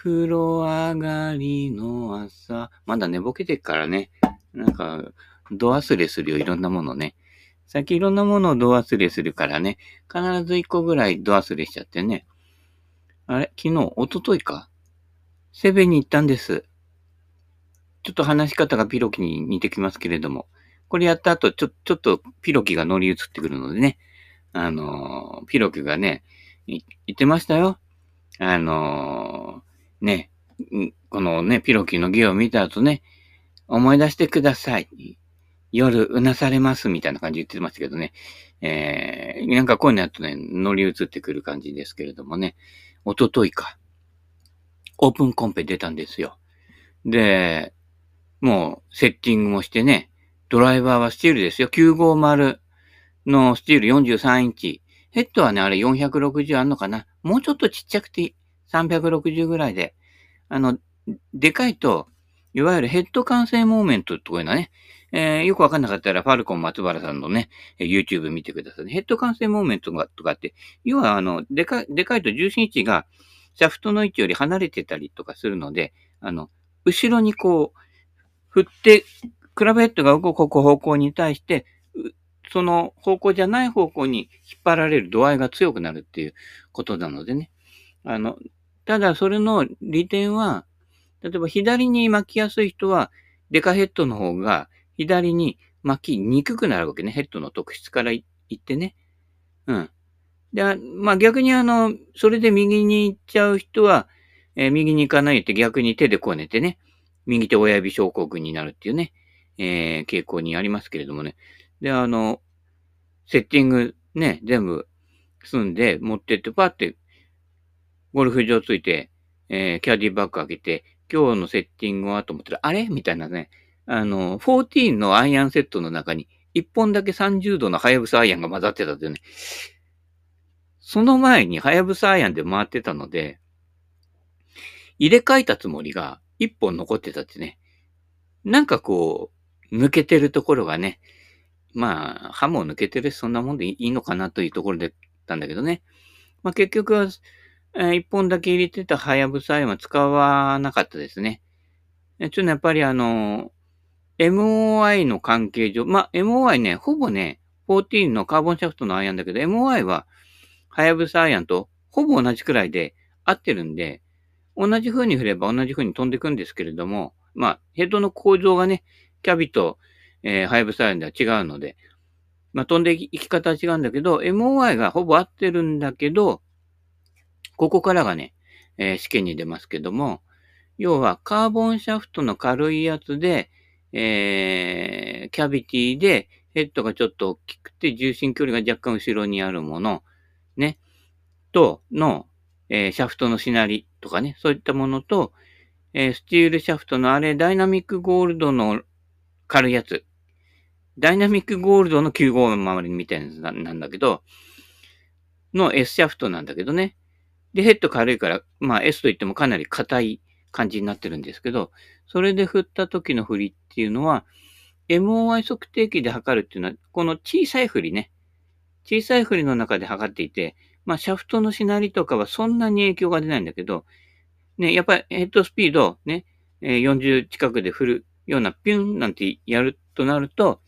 風呂上がりの朝。まだ寝ぼけてっからね。なんか、度忘れするよ、いろんなものね。さっきいろんなものを度忘れするからね。必ず一個ぐらい度忘れしちゃってね。あれ昨日、一昨日かセベに行ったんです。ちょっと話し方がピロキに似てきますけれども。これやった後、ちょっとピロキが乗り移ってくるのでね。ピロキがね、言ってましたよ。ね、このね、ピロキの芸を見た後ね、思い出してください。夜、うなされます。みたいな感じ言ってましたけどね。なんかこういうのやとね、乗り移ってくる感じですけれどもね。一昨日か。オープンコンペ出たんですよ。で、もう、セッティングもしてね、ドライバーはスチールですよ。950のスチール43インチ。ヘッドはね、あれ460あんのかな。もうちょっとちっちゃくて360ぐらいで。でかいと、いわゆるヘッド完成モーメントってこういうのね、よくわかんなかったらファルコン松原さんのね、YouTube 見てくださいね。ヘッド完成モーメントとかって、要はでかいと重心位置がシャフトの位置より離れてたりとかするので、後ろにこう、振って、クラブヘッドが動く方向に対して、その方向じゃない方向に引っ張られる度合いが強くなるっていうことなのでね。ただそれの利点は、例えば左に巻きやすい人は、デカヘッドの方が左に巻きにくくなるわけね。ヘッドの特質から言ってね。うん。で、まあ逆にそれで右に行っちゃう人は、右に行かないって逆に手でこねてね、右手親指症候群になるっていうね、傾向にありますけれどもね。で、セッティングね、全部済んで持ってってパーって、ゴルフ場ついて、キャディバッグ開けて、今日のセッティングはと思ったら、あれみたいなね、14のアイアンセットの中に、1本だけ30度のハヤブサアイアンが混ざってたんだよね。その前にハヤブサアイアンで回ってたので、入れ替えたつもりが1本残ってたってね、なんかこう、抜けてるところがね、まあ、歯も抜けてるし、そんなもんでいいのかなというところだったんだけどね。まあ結局は、一本だけ入れてたハヤブサアイアンは使わなかったですね。ちょっとやっぱりMOI の関係上、まあ、MOI ね、ほぼね、14のカーボンシャフトのアイアンだけど、MOI はハヤブサアイアンとほぼ同じくらいで合ってるんで、同じ風に振れば同じ風に飛んでいくんですけれども、まあ、ヘッドの構造がね、キャビと、ハヤブサアイアンでは違うので、まあ、飛んでいき方は違うんだけど、MOI がほぼ合ってるんだけど、ここからがね、試験に出ますけども、要はカーボンシャフトの軽いやつで、キャビティでヘッドがちょっと大きくて重心距離が若干後ろにあるもの、ね、との、シャフトのしなりとかね、そういったものと、スチールシャフトのあれ、ダイナミックゴールドの軽いやつ、ダイナミックゴールドの950みたいなのなんだけど、の S シャフトなんだけどね、で、ヘッド軽いから、まあ S といってもかなり硬い感じになってるんですけど、それで振った時の振りっていうのは、MOI 測定器で測るっていうのは、この小さい振りね。小さい振りの中で測っていて、まあシャフトのしなりとかはそんなに影響が出ないんだけど、ね、やっぱりヘッドスピードね、40近くで振るようなピュンなんてやるとなると、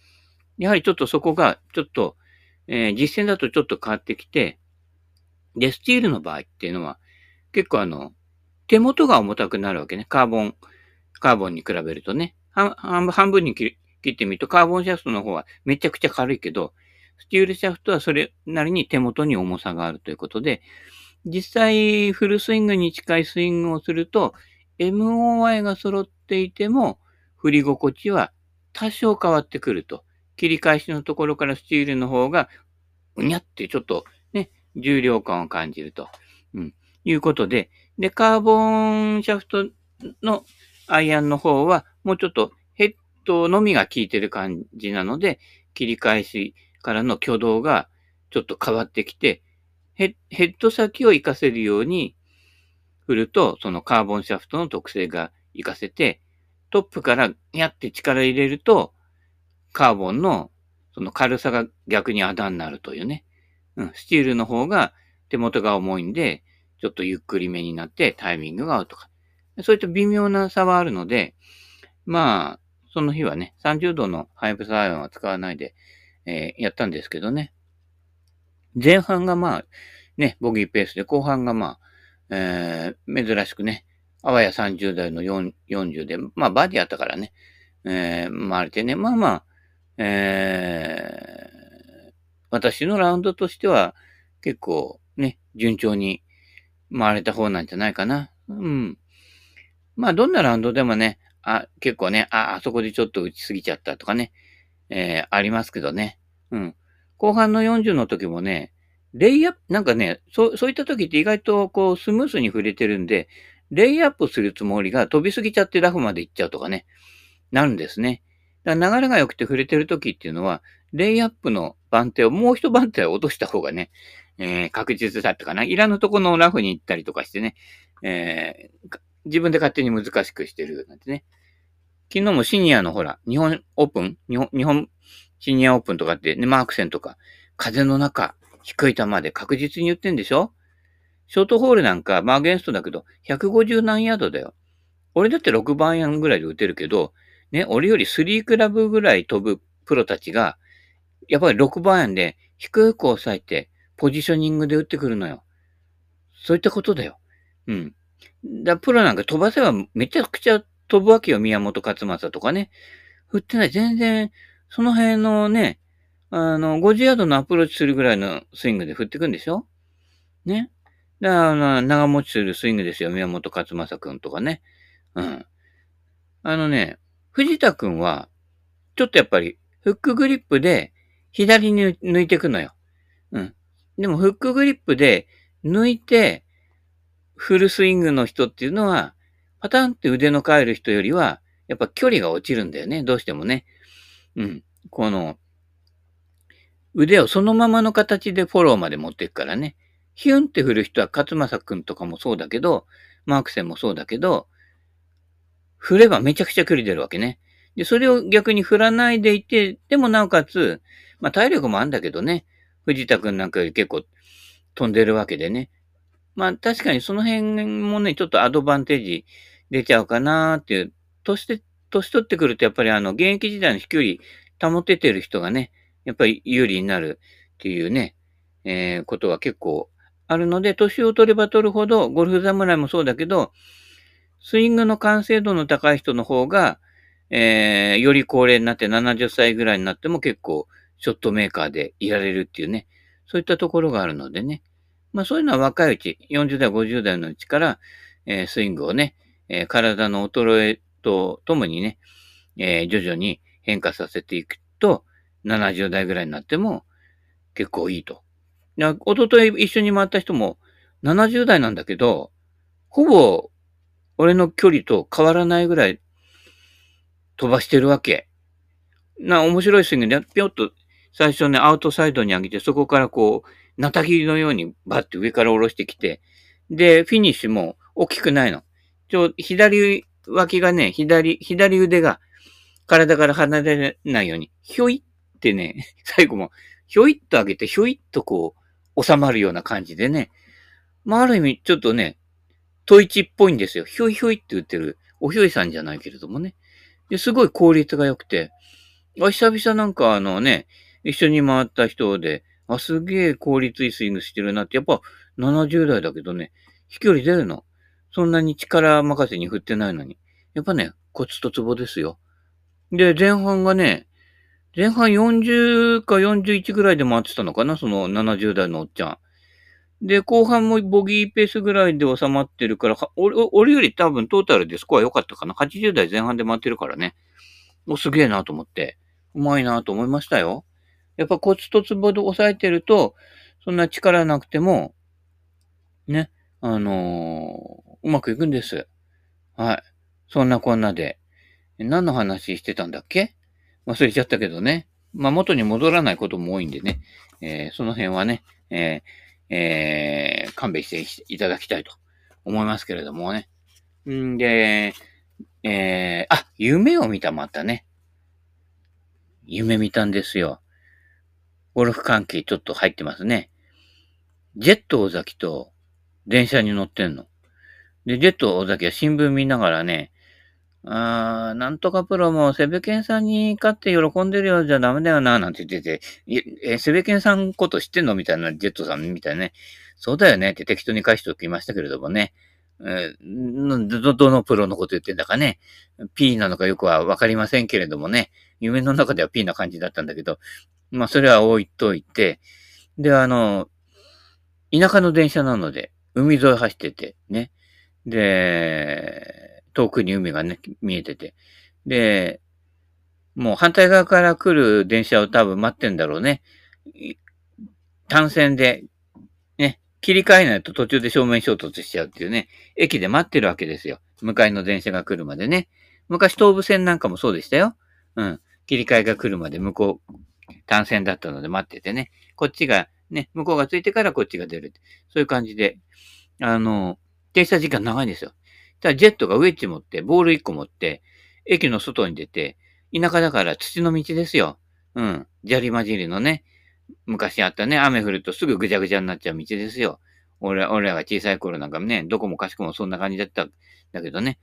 やはりちょっとそこが、ちょっと、実践だとちょっと変わってきて、で、スチールの場合っていうのは、結構手元が重たくなるわけね。カーボンに比べるとね。半分に切ってみると、カーボンシャフトの方はめちゃくちゃ軽いけど、スチールシャフトはそれなりに手元に重さがあるということで、実際、フルスイングに近いスイングをすると、MOI が揃っていても、振り心地は多少変わってくると。切り返しのところからスチールの方が、うにゃってちょっと、重量感を感じると、いうことで、で、カーボンシャフトのアイアンの方は、もうちょっとヘッドのみが効いてる感じなので、切り返しからの挙動がちょっと変わってきて、ヘッド先を活かせるように振ると、そのカーボンシャフトの特性が活かせて、トップからやって力入れると、カーボンのその軽さが逆にあだになるというね。スチールの方が手元が重いんで、ちょっとゆっくりめになってタイミングが合うとか、そういった微妙な差はあるので、まあ、その日はね、30度のハイブスアイオンは使わないで、やったんですけどね。前半がまあ、ね、ボギーペースで、後半がまあ、珍しくね、あわや30代の40で、まあ、バーディーあったからね、回れてね、まあまあ、私のラウンドとしては、結構ね、順調に回れた方なんじゃないかな。うん。まあ、どんなラウンドでもね、結構ね、あそこでちょっと打ちすぎちゃったとかね、ありますけどね。うん。後半の40の時もね、レイアップ、なんかね、そういった時って意外とこうスムースに触れてるんで、レイアップするつもりが飛びすぎちゃってラフまで行っちゃうとかね、なるんですね。だから流れが良くて触れてる時っていうのは、レイアップの番手をもう一番手を落とした方がね、確実だったかな。いらぬとこのラフに行ったりとかしてね、自分で勝手に難しくしてるなんてね。昨日もシニアのほら、日本シニアオープンとかってね、マークセンとか、風の中、低い球で確実に打ってんでしょ？ショートホールなんか、まあアゲンストだけど、150何ヤードだよ。俺だって6番ヤードぐらいで打てるけど、ね、俺より3クラブぐらい飛ぶプロたちが、やっぱり6番ヤードで低く抑えて、ポジショニングで打ってくるのよ。そういったことだよ。うん。だプロなんか飛ばせばめちゃくちゃ飛ぶわけよ。宮本勝正とかね。振ってない。全然、その辺のね、50ヤードのアプローチするぐらいのスイングで振ってくんでしょ？ね。だから、長持ちするスイングですよ。宮本勝正くんとかね。うん。ね、藤田くんは、ちょっとやっぱり、フックグリップで、左に抜いてくのよ。うん。でも、フックグリップで、抜いて、フルスイングの人っていうのは、パタンって腕の返る人よりは、やっぱ距離が落ちるんだよね。どうしてもね。うん。この、腕をそのままの形でフォローまで持っていくからね。ヒュンって振る人は勝正くんとかもそうだけど、マークセンもそうだけど、振ればめちゃくちゃ距離出るわけね。で、それを逆に振らないでいて、でもなおかつ、まあ体力もあるんだけどね。藤田くんなんかより結構飛んでるわけでね。まあ確かにその辺もね、ちょっとアドバンテージ出ちゃうかなーっていう。年取ってくるとやっぱり現役時代の飛距離保ててる人がね、やっぱり有利になるっていうね、ことは結構あるので、年を取れば取るほど、ゴルフ侍もそうだけど、スイングの完成度の高い人の方が、より高齢になって70歳ぐらいになっても結構ショットメーカーでいられるっていうね、そういったところがあるのでね。まあそういうのは若いうち、40代、50代のうちから、スイングをね、体の衰えとともにね、徐々に変化させていくと、70代ぐらいになっても結構いいと。おととい一緒に回った人も70代なんだけど、ほぼ俺の距離と変わらないぐらい飛ばしてるわけ。面白いスイングで、ぴょっと最初ね、アウトサイドに上げて、そこからこう、なた切りのようにバッて上から下ろしてきて、で、フィニッシュも大きくないの。左脇がね、左腕が体から離れないように、ひょいってね、最後も、ひょいっと上げて、ひょいっとこう、収まるような感じでね。まあ、ある意味、ちょっとね、トイチっぽいんですよ。ひょいひょいって打ってる、おひょいさんじゃないけれどもね。ですごい効率が良くて、久々なんかね、一緒に回った人で、すげえ効率いいスイングしてるなって、やっぱ70代だけどね、飛距離出るの。そんなに力任せに振ってないのに。やっぱね、コツとツボですよ。で、前半40か41ぐらいで回ってたのかな、その70代のおっちゃん。で、後半もボギーペースぐらいで収まってるから、俺より多分トータルでスコア良かったかな。80代前半で回ってるからね。すげえなと思って。うまいなと思いましたよ。やっぱコツとツボで抑えてると、そんな力なくても、ね、うまくいくんです。はい。そんなこんなで。何の話してたんだっけ？忘れちゃったけどね。まあ、元に戻らないことも多いんでね。その辺はね、勘弁していただきたいと思いますけれどもね。んで、夢を見たまたね。夢見たんですよ。ゴルフ関係ちょっと入ってますね。ジェット尾崎と電車に乗ってんの。で、ジェット尾崎は新聞見ながらね、なんとかプロもセベケンさんに勝って喜んでるようじゃダメだよな、なんて言ってて、セベケンさんこと知ってんのみたいな、ジェットさんみたいなね。そうだよねって適当に返しておきましたけれどもね。どのプロのこと言ってんだかね。P なのかよくはわかりませんけれどもね。夢の中では P な感じだったんだけど、まあそれは置いといて、で、田舎の電車なので、海沿い走ってて、ね。で、遠くに海がね、見えてて。で、もう反対側から来る電車を多分待ってんだろうね。単線で、ね、切り替えないと途中で正面衝突しちゃうっていうね、駅で待ってるわけですよ。向かいの電車が来るまでね。昔東武線なんかもそうでしたよ。うん。切り替えが来るまで向こう、単線だったので待っててね。こっちが、ね、向こうがついてからこっちが出る。そういう感じで、停車時間長いんですよ。ただジェットがウェッジ持って、ボール1個持って、駅の外に出て、田舎だから土の道ですよ。うん。砂利混じりのね、昔あったね、雨降るとすぐぐちゃぐちゃになっちゃう道ですよ。俺らが小さい頃なんかね、どこもかしこもそんな感じだったんだけどね。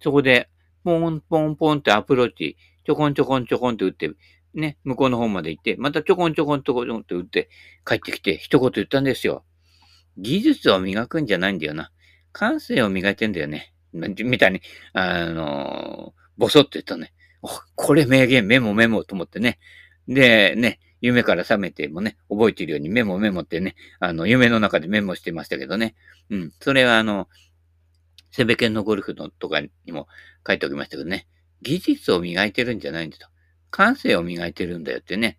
そこで、ポンポンポンってアプローチ、ちょこんちょこんちょこんって打って、ね、向こうの方まで行って、またちょこんちょこんちょこんって打って帰ってきて一言言ったんですよ。技術を磨くんじゃないんだよな。感性を磨いてんだよね。みたいに、ボソッと言ったね。これ名言、メモと思ってね。で、ね、夢から覚めてもね、覚えているようにメモってね、夢の中でメモしてましたけどね。うん。それはセベケンのゴルフのとかにも書いておきましたけどね。技術を磨いてるんじゃないんだと。感性を磨いてるんだよってね。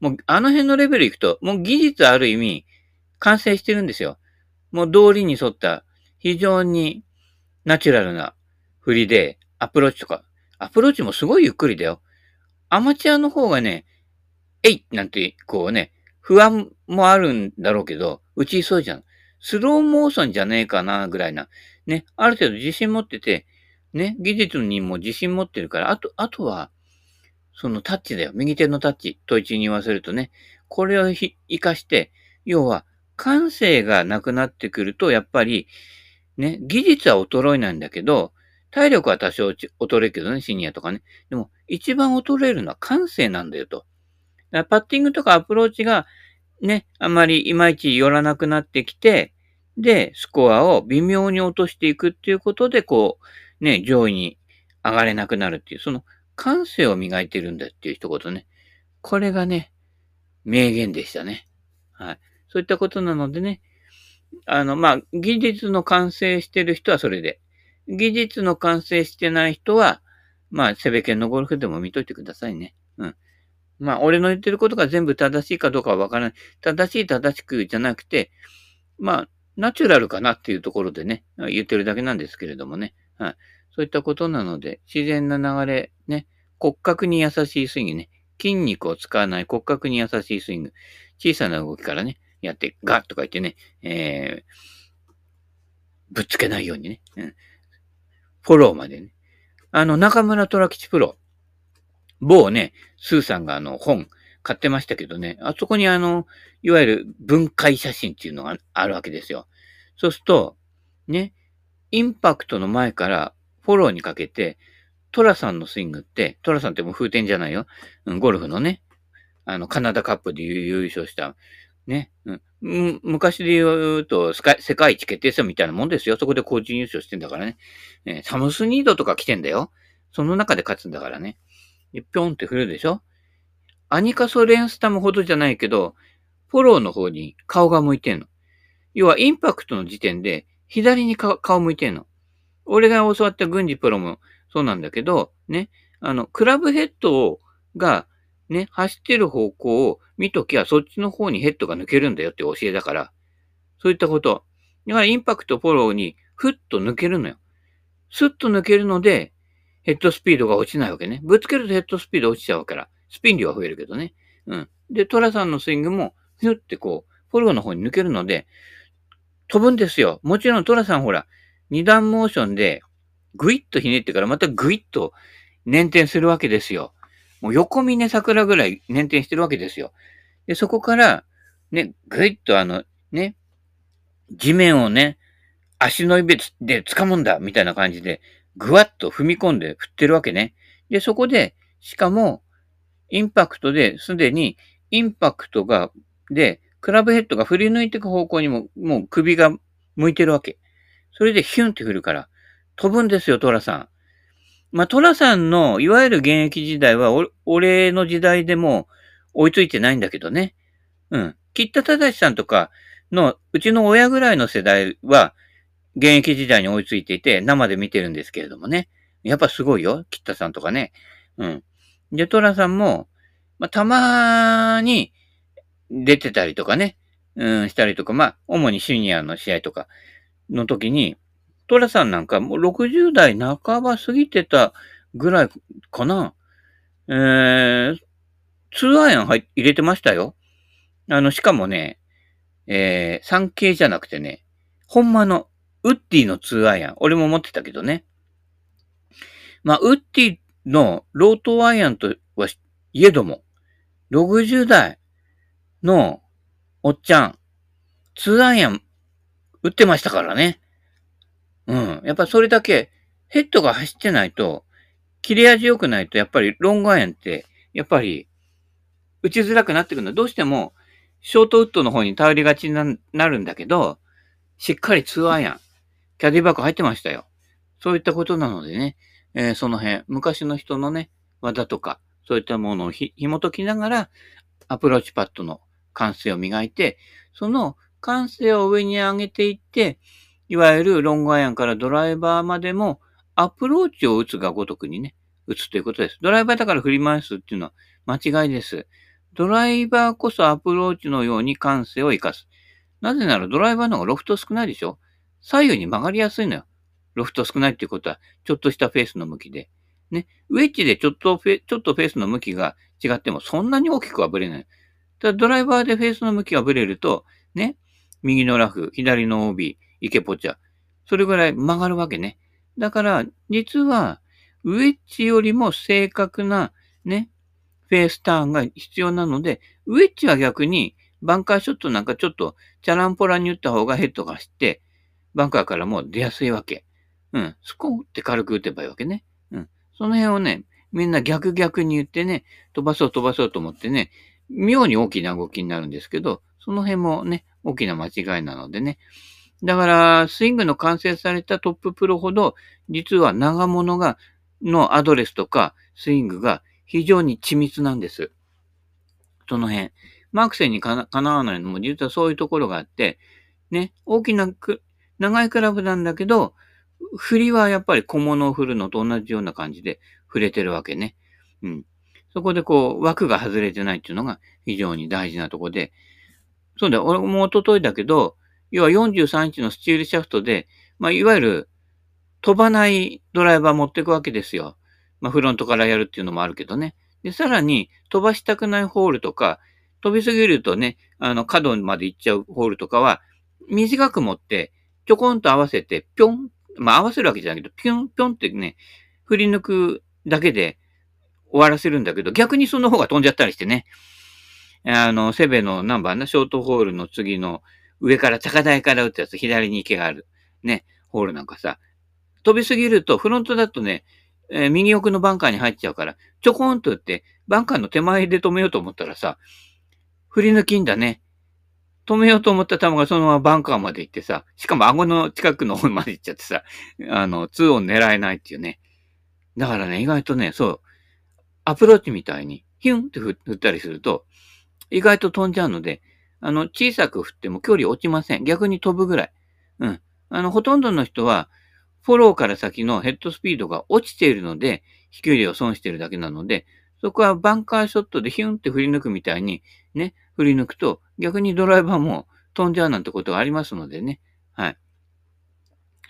もうあの辺のレベル行くと、もう技術ある意味、完成してるんですよ。もう道理に沿った、非常にナチュラルな振りで、アプローチもすごいゆっくりだよ。アマチュアの方がね、えいなんて、こうね、不安もあるんだろうけど、打ち急いじゃん。スローモーションじゃねえかな、ぐらいな。ね、ある程度自信持ってて、ね、技術にも自信持ってるから、あとは、そのタッチだよ。右手のタッチ、と一に言わせるとね、これを活かして、要は、感性がなくなってくると、やっぱり、ね、技術は衰えないんだけど、体力は多少衰えるけどね、シニアとかね。でも、一番衰えるのは感性なんだよと。だからパッティングとかアプローチが、ね、あんまりいまいち寄らなくなってきて、で、スコアを微妙に落としていくっていうことで、こう、ね、上位に上がれなくなるっていう、その、感性を磨いてるんだっていう一言ね。これがね、名言でしたね。はい。そういったことなのでね、まあ、技術の完成してる人はそれで、技術の完成してない人は、まあ、セベケンのゴルフでも見といてくださいね。うん。まあ、俺の言ってることが全部正しいかどうかはわからない。正しくじゃなくて、まあ、ナチュラルかなっていうところでね、言ってるだけなんですけれどもね。はい。そういったことなので、自然な流れ、ね、骨格に優しいスイングね、筋肉を使わない骨格に優しいスイング、小さな動きからね、やって、ガッとか言ってね、ぶっつけないようにね、うん、フォローまでね。中村虎吉プロ、某ね、スーさんが本買ってましたけどね、あそこにいわゆる分解写真っていうのがあるわけですよ。そうすると、ね、インパクトの前から、フォローにかけて、トラさんのスイングって、トラさんってもう風天じゃないよ。うん、ゴルフのね、カナダカップで優勝した、ね、うん、昔で言うと世界一決定戦みたいなもんですよ。そこで個人優勝してんだからね。サムスニードとか来てんだよ。その中で勝つんだからね。でぴょんって振るでしょ。アニカソレンスタムほどじゃないけど、フォローの方に顔が向いてんの。要はインパクトの時点で、左に顔向いてんの。俺が教わった軍事プロもそうなんだけど、ね、クラブヘッドが、ね、走ってる方向を見ときはそっちの方にヘッドが抜けるんだよって教えだから、そういったこと。だからインパクトフォローにふっと抜けるのよ。スッと抜けるので、ヘッドスピードが落ちないわけね。ぶつけるとヘッドスピード落ちちゃうから、スピン量は増えるけどね。うん。で、トラさんのスイングも、ひゅってこう、フォローの方に抜けるので、飛ぶんですよ。もちろんトラさんほら、二段モーションで、ぐいっとひねってからまたぐいっと捻転するわけですよ。もう横峰桜ぐらい捻転してるわけですよ。で、そこから、ね、ぐいっとね、地面をね、足の指で掴むんだみたいな感じで、ぐわっと踏み込んで振ってるわけね。で、そこで、しかも、インパクトで、すでに、インパクトが、で、クラブヘッドが振り抜いていく方向にも、もう首が向いてるわけ。それでヒュンって振るから、飛ぶんですよ、トラさん。まあ、トラさんの、いわゆる現役時代は、俺の時代でも追いついてないんだけどね。うん。吉田忠さんとかの、うちの親ぐらいの世代は、現役時代に追いついていて、生で見てるんですけれどもね。やっぱすごいよ、吉田さんとかね。うん。で、トラさんも、まあ、たまーに出てたりとかね、したりとか、まあ、主にシニアの試合とかの時に、トラさんなんかもう60代半ば過ぎてたぐらいかな。2アイアン入れてましたよ。しかもね、3系じゃなくてね、ほんまの、ウッディの2アイアン。俺も持ってたけどね。まあ、ウッディのロートアイアンとはいえども、60代のおっちゃん、2アイアン打ってましたからね。うん。やっぱそれだけヘッドが走ってないと、切れ味良くないと、やっぱりロングアイアンって、やっぱり打ちづらくなってくるの。どうしても、ショートウッドの方に頼りがちになるんだけど、しっかり2アイアン。キャディバッグ入ってましたよ。そういったことなのでね、その辺、昔の人のね、技とか、そういったものを紐解きながら、アプローチパッドの感性を磨いて、その感性を上に上げていって、いわゆるロングアイアンからドライバーまでも、アプローチを打つがごとくにね、打つということです。ドライバーだから振り回すっていうのは間違いです。ドライバーこそアプローチのように感性を生かす。なぜならドライバーの方がロフト少ないでしょ？左右に曲がりやすいのよ。ロフト少ないっていうことは、ちょっとしたフェースの向きで。ね。ウェッジでちょっとフェースの向きが違ってもそんなに大きくはぶれない。ただドライバーでフェースの向きがぶれると、ね。右のラフ、左の OB、池ポチャ。それぐらい曲がるわけね。だから、実は、ウェッジよりも正確な、ね。フェースターンが必要なので、ウェッジは逆に、バンカーショットなんかちょっとチャランポラに打った方がヘッドが走って、バンカーからも出やすいわけ。うん。スコンって軽く打てばいいわけね。うん。その辺をね、みんな逆に言ってね、飛ばそうと思ってね、妙に大きな動きになるんですけど、その辺もね、大きな間違いなのでね。だから、スイングの完成されたトッププロほど、実は長物が、のアドレスとかスイングが非常に緻密なんです。その辺。マークセンにかなわないのも実はそういうところがあって、ね、大きな長いクラブなんだけど、振りはやっぱり小物を振るのと同じような感じで振れてるわけね。うん。そこでこう枠が外れてないっていうのが非常に大事なとこで。そうだ、俺も一昨日だけど、要は43インチのスチールシャフトで、まあいわゆる飛ばないドライバー持っていくわけですよ。まあフロントからやるっていうのもあるけどね。で、さらに飛ばしたくないホールとか、飛びすぎるとね、角まで行っちゃうホールとかは、短く持って、ちょこんと合わせて、ぴょん、まあ、合わせるわけじゃないけど、ぴょんぴょんってね、振り抜くだけで終わらせるんだけど、逆にその方が飛んじゃったりしてね。セベの何番だ、ショートホールの次の上から高台から打ったやつ、左に池がある、ね、ホールなんかさ、飛びすぎると、フロントだとね、右奥のバンカーに入っちゃうから、ちょこんと打って、バンカーの手前で止めようと思ったらさ、振り抜きんだね。止めようと思った球がそのままバンカーまで行ってさ、しかも顎の近くの方まで行っちゃってさ、2を狙えないっていうね。だからね、意外とね、そう、アプローチみたいにヒュンって振ったりすると、意外と飛んじゃうので、小さく振っても距離落ちません。逆に飛ぶぐらい。うん。ほとんどの人は、フォローから先のヘッドスピードが落ちているので、飛距離を損しているだけなので、そこはバンカーショットでヒュンって振り抜くみたいに、ね、振り抜くと逆にドライバーも飛んじゃうなんてことがありますのでね。はい。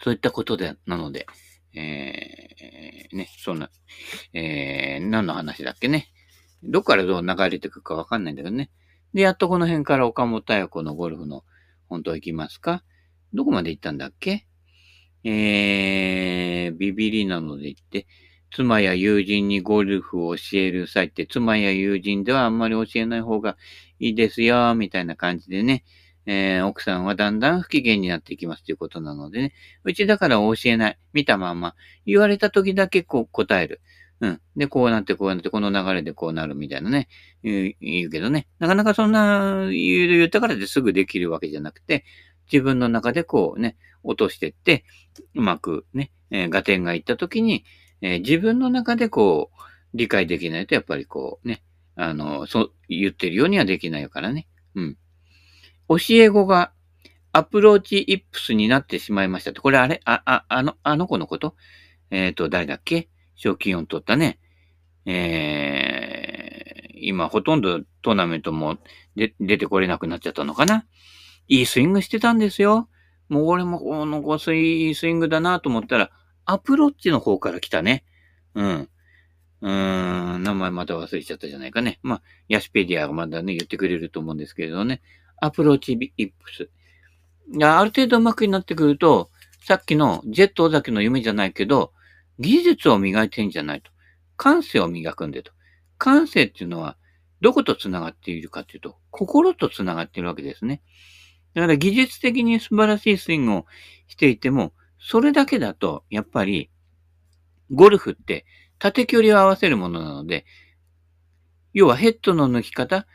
そういったことで、なので、ね、そんな、何の話だっけね。どっからどう流れていくかわかんないんだけどね。で、やっとこの辺から岡本綾子のゴルフの本当行きますか。どこまで行ったんだっけ？ビビリなので行って、妻や友人にゴルフを教える際って、妻や友人ではあんまり教えない方がいいですよ、みたいな感じでね、奥さんはだんだん不機嫌になっていきますということなのでね。うちだから教えない。見たまんま。言われた時だけこう答える。うん。で、こうなってこうなって、この流れでこうなるみたいなね。言うけどね。なかなかそんな言ったからですぐできるわけじゃなくて、自分の中でこうね、落としてって、うまくね、合点がいった時に、自分の中でこう、理解できないと、やっぱりこうね、そう言ってるようにはできないからね。うん。教え子がアプローチイップスになってしまいましたって。これあれあの子のこと誰だっけ賞金を取ったね。今ほとんどトーナメントも出てこれなくなっちゃったのかな。いいスイングしてたんですよ。もう俺もこのいいスイングだなと思ったら、アプローチの方から来たね。うん。名前また忘れちゃったじゃないかね。まあ、ヤシペディアがまだね、言ってくれると思うんですけれどね。アプローチイップス。ある程度うまくなってくると、さっきのジェット尾崎の夢じゃないけど、技術を磨いてんじゃないと。感性を磨くんでと。感性っていうのは、どこと繋がっているかっていうと、心と繋がっているわけですね。だから技術的に素晴らしいスイングをしていても、それだけだと、やっぱり、ゴルフって縦距離を合わせるものなので、要はヘッドの抜き方、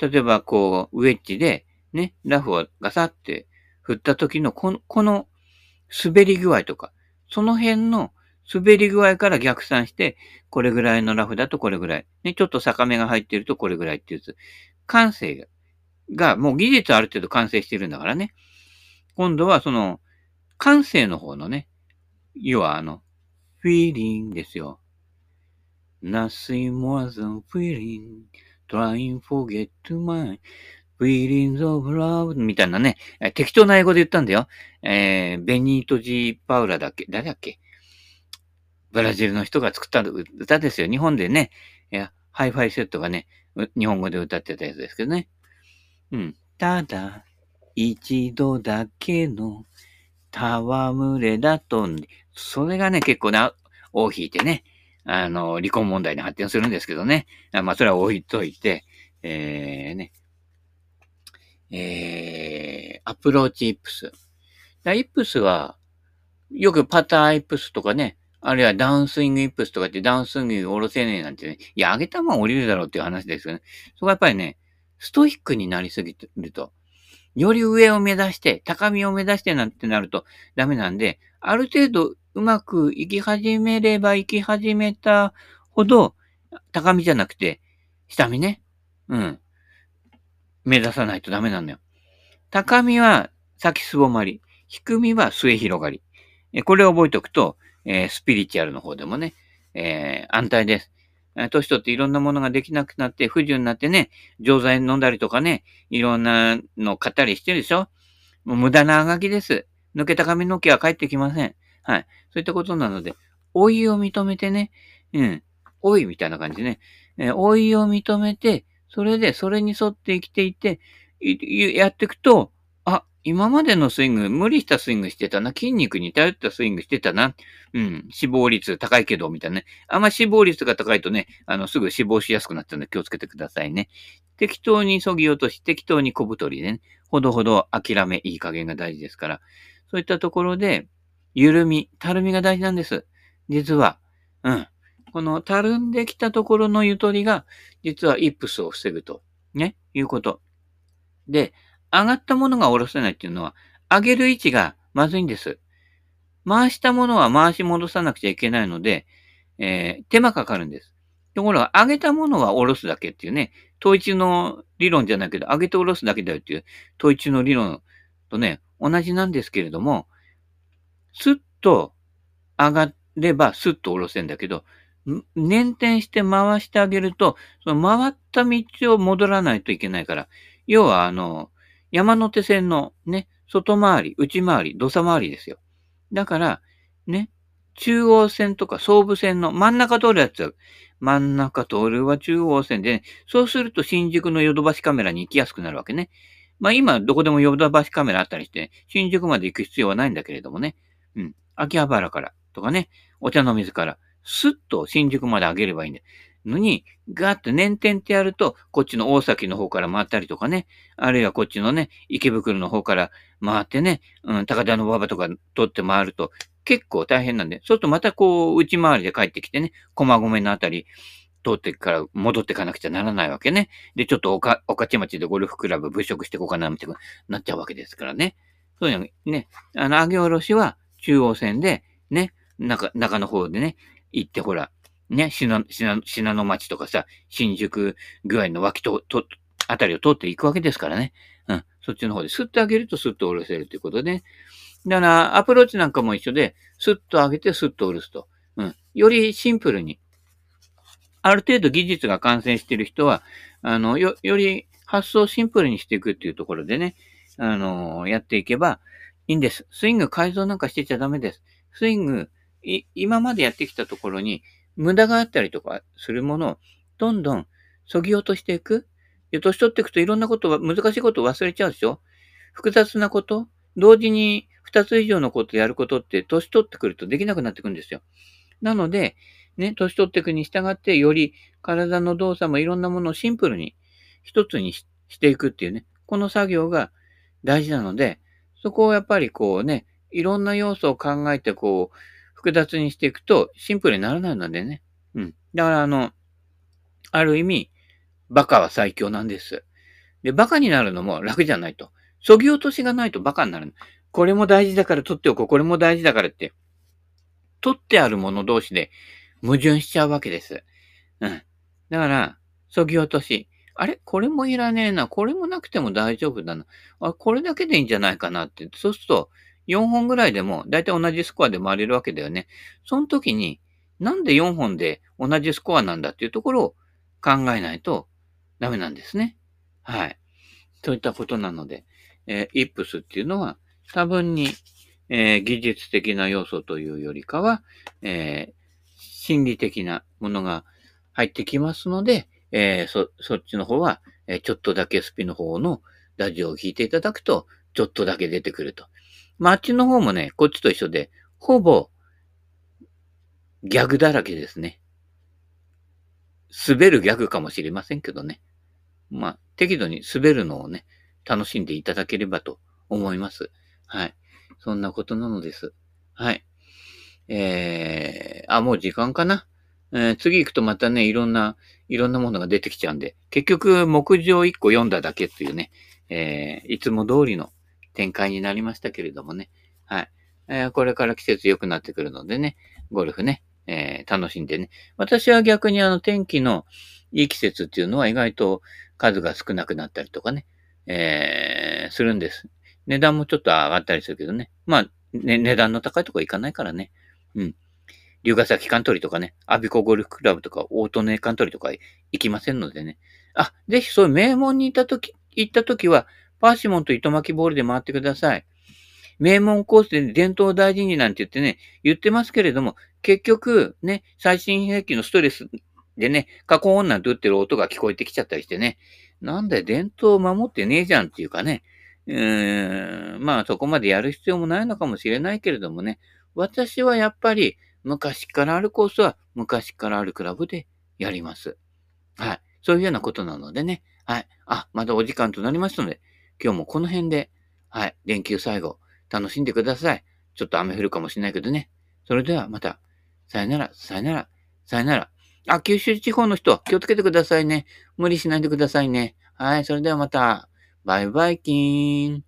例えばこう、ウェッジで、ね、ラフをガサって振った時のこの滑り具合とか、その辺の滑り具合から逆算して、これぐらいのラフだとこれぐらい、ね、ちょっと坂目が入ってるとこれぐらいっていうやつ。感性がもう技術ある程度完成してるんだからね。今度はその、感性の方のね、要はフィーリングですよ。Nothing more than feeling, trying forget to mind, feelings of love みたいなね、適当な英語で言ったんだよ。ベニート・ジー・パウラだっけ誰だっけブラジルの人が作った歌ですよ。日本でね、ハイファイセットがね、日本語で歌ってたやつですけどね。うん。ただ、一度だけの戯れだと、それがね、結構な、尾を引いてね、離婚問題に発展するんですけどね。まあ、それは置いといて、アプローチイップス。イップスは、よくパターイップスとかね、あるいはダウンスイングイップスとかってダウンスイング下ろせねえなんてね、いや、上げたまま降りるだろうっていう話ですよね。そこはやっぱりね、ストイックになりすぎると、より上を目指して、高みを目指してなんてなるとダメなんで、ある程度、うまく行き始めれば行き始めたほど、高みじゃなくて、下見ね。うん。目指さないとダメなのよ。高みは先すぼまり。低みは末広がり。これを覚えておくと、スピリチュアルの方でもね、安泰です。年取っていろんなものができなくなって、不自由になってね、錠剤飲んだりとかね、いろんなの買ったりしてるでしょ？もう無駄なあがきです。抜けた髪の毛は帰ってきません。はい。そういったことなので、老いを認めてね、うん。老いみたいな感じね。老いを認めて、それで、それに沿って生きていて、やっていくと、あ、今までのスイング、無理したスイングしてたな、筋肉に頼ったスイングしてたな、うん。死亡率高いけど、みたいなね。あんま死亡率が高いとね、すぐ死亡しやすくなっちゃうので気をつけてくださいね。適当に削ぎ落とし、適当に小太りでね、ほどほど諦め、いい加減が大事ですから、そういったところで、緩み、たるみが大事なんです。実は。うん。このたるんできたところのゆとりが、実はイップスを防ぐと。ね。いうこと。で、上がったものが下ろせないっていうのは、上げる位置がまずいんです。回したものは回し戻さなくちゃいけないので、手間かかるんです。ところが、上げたものは下ろすだけっていうね、統一の理論じゃないけど、上げて下ろすだけだよっていう、統一の理論とね、同じなんですけれども、スッと上がればスッと下ろせんだけど、捻転して回してあげると、その回った道を戻らないといけないから、要は山手線のね、外回り、内回り、土佐回りですよ。だから、ね、中央線とか総武線の真ん中通るやつ、真ん中通るは中央線で、ね、そうすると新宿のヨドバシカメラに行きやすくなるわけね。まあ今どこでもヨドバシカメラあったりして、ね、新宿まで行く必要はないんだけれどもね。うん。秋葉原からとかね、お茶の水から、スッと新宿まで上げればいいんだよ。のに、ガーッと捻転ってやると、こっちの大崎の方から回ったりとかね、あるいはこっちのね、池袋の方から回ってね、高田馬場とか取って回ると、結構大変なんで、そうするとまたこう、内回りで帰ってきてね、駒込のあたり、通ってから戻っていかなくちゃならないわけね。で、ちょっと御徒町でゴルフクラブ物色していこうかな、みたいなっちゃうわけですからね。そういうのね、上げ下ろしは中央線で、ね、中の方でね、行ってほら、ね、信濃町とかさ、新宿具合の脇とあたりを通っていくわけですからね。うん。そっちの方でスッと上げるとスッと下ろせるということでね。だから、アプローチなんかも一緒で、スッと上げてスッと下ろすと。うん。よりシンプルに。ある程度技術が完成している人は、より発想をシンプルにしていくっていうところでね、やっていけばいいんです。スイング改造なんかしてちゃダメです。スイング、今までやってきたところに無駄があったりとかするものをどんどん削ぎ落としていく。年取っていくといろんなことは、難しいことを忘れちゃうでしょ？複雑なこと、同時に2つ以上のことをやることって年取ってくるとできなくなってくるんですよ。なので、ね、年取っていくに従って、より体の動作もいろんなものをシンプルに一つにしていくっていうね、この作業が大事なので、そこをやっぱりこうね、いろんな要素を考えてこう、複雑にしていくとシンプルにならないのでね。うん。だからある意味、バカは最強なんです。で、バカになるのも楽じゃないと。削ぎ落としがないとバカになる。これも大事だから取っておこう、これも大事だからって。取ってあるもの同士で、矛盾しちゃうわけです。うん。だから、削ぎ落とし。あれ？これもいらねえな。これもなくても大丈夫だな。あ、これだけでいいんじゃないかなって。そうすると、4本ぐらいでも、だいたい同じスコアで回れるわけだよね。その時に、なんで4本で同じスコアなんだっていうところを考えないとダメなんですね。はい。そういったことなので、イップスっていうのは、多分に、技術的な要素というよりかは、心理的なものが入ってきますので、そっちの方は、ちょっとだけスピの方のラジオを聞いていただくと、ちょっとだけ出てくると。まあ、あっちの方もね、こっちと一緒で、ほぼ、ギャグだらけですね。滑るギャグかもしれませんけどね。まあ、適度に滑るのをね、楽しんでいただければと思います。はい。そんなことなのです。はい。もう時間かな。次行くとまたね、いろんなものが出てきちゃうんで、結局、目次を1個読んだだけっていうね、いつも通りの展開になりましたけれどもね。はい。これから季節良くなってくるのでね、ゴルフね、楽しんでね。私は逆に天気のいい季節っていうのは意外と数が少なくなったりとかね、するんです。値段もちょっと上がったりするけどね。まあ、ね、値段の高いとこ行かないからね。うん。龍ヶ崎カントリーとかね、アビコゴルフクラブとか、大利根カントリーとか行きませんのでね。あ、ぜひそういう名門に行ったときは、パーシモンと糸巻きボールで回ってください。名門コースで伝統大事になんて言ってね、言ってますけれども、結局ね、最新兵器のストレスでね、加工音なんて打ってる音が聞こえてきちゃったりしてね、なんだよ、伝統を守ってねえじゃんっていうかね、まあそこまでやる必要もないのかもしれないけれどもね、私はやっぱり昔からあるコースは昔からあるクラブでやります。はい。そういうようなことなのでね。はい。あ、まだお時間となりましたので、今日もこの辺で、はい。連休最後、楽しんでください。ちょっと雨降るかもしれないけどね。それではまた、さよなら、さよなら、さよなら。あ、九州地方の人は気をつけてくださいね。無理しないでくださいね。はい。それではまた。バイバイキーン。